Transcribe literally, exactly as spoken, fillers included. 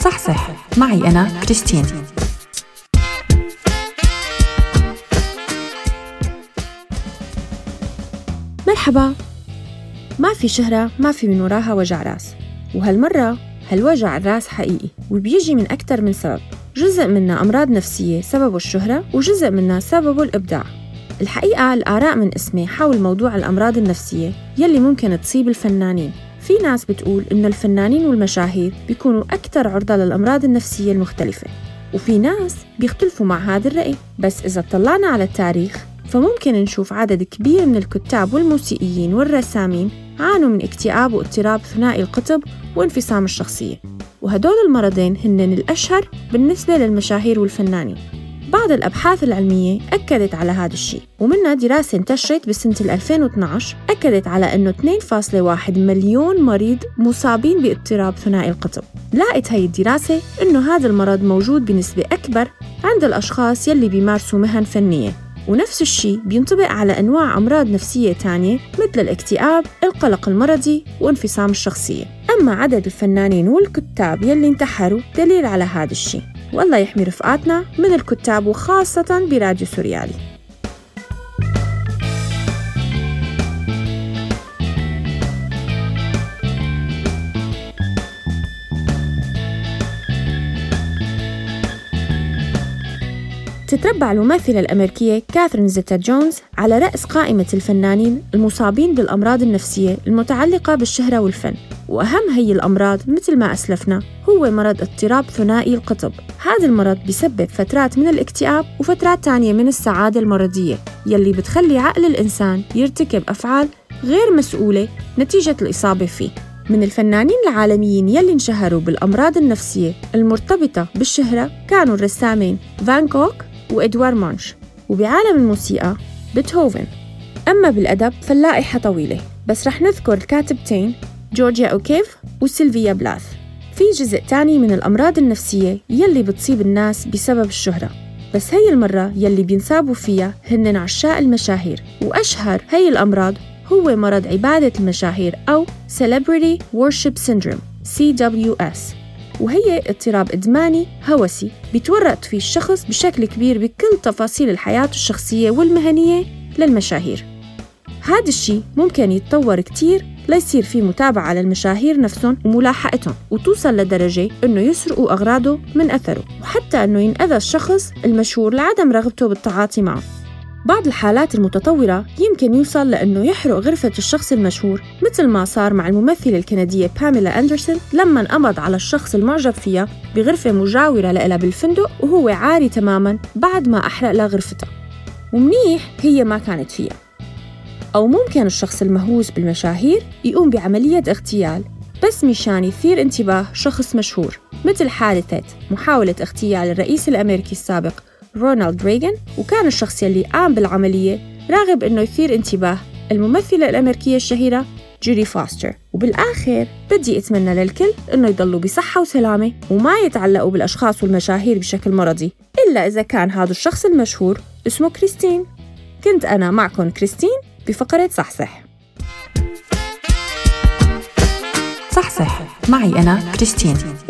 صح صح معي أنا كريستين. مرحبا. ما في شهرة ما في من وراها وجع راس، وهالمرة هالوجع الراس حقيقي وبيجي من أكتر من سبب، جزء منها أمراض نفسية سببه الشهرة وجزء منها سببه الإبداع. الحقيقة الآراء من اسمه حول موضوع الأمراض النفسية يلي ممكن تصيب الفنانين. في ناس بتقول إنه الفنانين والمشاهير بيكونوا أكتر عرضة للأمراض النفسية المختلفة، وفي ناس بيختلفوا مع هذا الرأي. بس إذا طلعنا على التاريخ فممكن نشوف عدد كبير من الكتاب والموسيقيين والرسامين عانوا من اكتئاب واضطراب ثنائي القطب وانفصام الشخصية، وهدول المرضين هنن الأشهر بالنسبة للمشاهير والفنانين. بعض الأبحاث العلمية أكدت على هذا الشيء، ومنها دراسة انتشرت بسنة ألفين واثنعش أكدت على أنه اثنين فاصلة واحد مليون مريض مصابين باضطراب ثنائي القطب. لقت هاي الدراسة أنه هذا المرض موجود بنسبة أكبر عند الأشخاص يلي بيمارسوا مهن فنية، ونفس الشيء بينطبق على أنواع أمراض نفسية تانية مثل الاكتئاب، القلق المرضي، وانفصام الشخصية. أما عدد الفنانين والكتاب يلي انتحروا دليل على هذا الشيء، والله يحمي رفقاتنا من الكتاب وخاصة براديو سوريالي. تتربع الممثلة الأمريكية كاثرين زيتا جونز على رأس قائمة الفنانين المصابين بالأمراض النفسية المتعلقة بالشهرة والفن، وأهم هي الأمراض مثل ما أسلفنا هو مرض اضطراب ثنائي القطب. هذا المرض بيسبب فترات من الاكتئاب وفترات تانية من السعادة المرضية يلي بتخلي عقل الإنسان يرتكب أفعال غير مسؤولة نتيجة الإصابة فيه. من الفنانين العالميين يلي انشهروا بالأمراض النفسية المرتبطة بالشهرة كانوا الرسامين فان كوك وإدوار مانش، وبعالم الموسيقى بيتهوفن. أما بالأدب فاللائحة طويلة، بس رح نذكر الكاتبتين جورجيا أوكيف وسيلفيا بلاث. في جزء تاني من الأمراض النفسية يلي بتصيب الناس بسبب الشهرة، بس هي المرة يلي بينصابوا فيها هن عشاق المشاهير، وأشهر هي الأمراض هو مرض عبادة المشاهير أو Celebrity Worship Syndrome سي دبليو إس، وهي اضطراب إدماني هوسي بيتورط فيه الشخص بشكل كبير بكل تفاصيل حياته الشخصية والمهنية للمشاهير. هذا الشيء ممكن يتطور كتير ليصير فيه متابعة للمشاهير نفسهم وملاحقتهم، وتوصل لدرجة أنه يسرقوا أغراضه من أثره، وحتى أنه ينأذى الشخص المشهور لعدم رغبته بالتعاطي معه. بعض الحالات المتطورة يمكن يوصل لأنه يحرق غرفة الشخص المشهور، مثل ما صار مع الممثلة الكندية باميلا أندرسون لما انقبض على الشخص المعجب فيها بغرفة مجاورة لها بالفندق وهو عاري تماماً بعد ما أحرق لها غرفتها، ومنيح هي ما كانت فيها. أو ممكن الشخص المهووس بالمشاهير يقوم بعملية اغتيال بس مشان يثير انتباه شخص مشهور، مثل حادثة محاولة اغتيال الرئيس الأمريكي السابق رونالد ريغان، وكان الشخص يلي قام بالعملية راغب إنه يثير انتباه الممثلة الأمريكية الشهيرة جيري فاستر. وبالآخر بدي أتمنى للكل إنه يضلوا بصحة وسلامة وما يتعلقوا بالأشخاص والمشاهير بشكل مرضي، إلا إذا كان هذا الشخص المشهور اسمه كريستين. كنت أنا معكم كريستين بفقرة صحصح. صحصح معي أنا كريستين.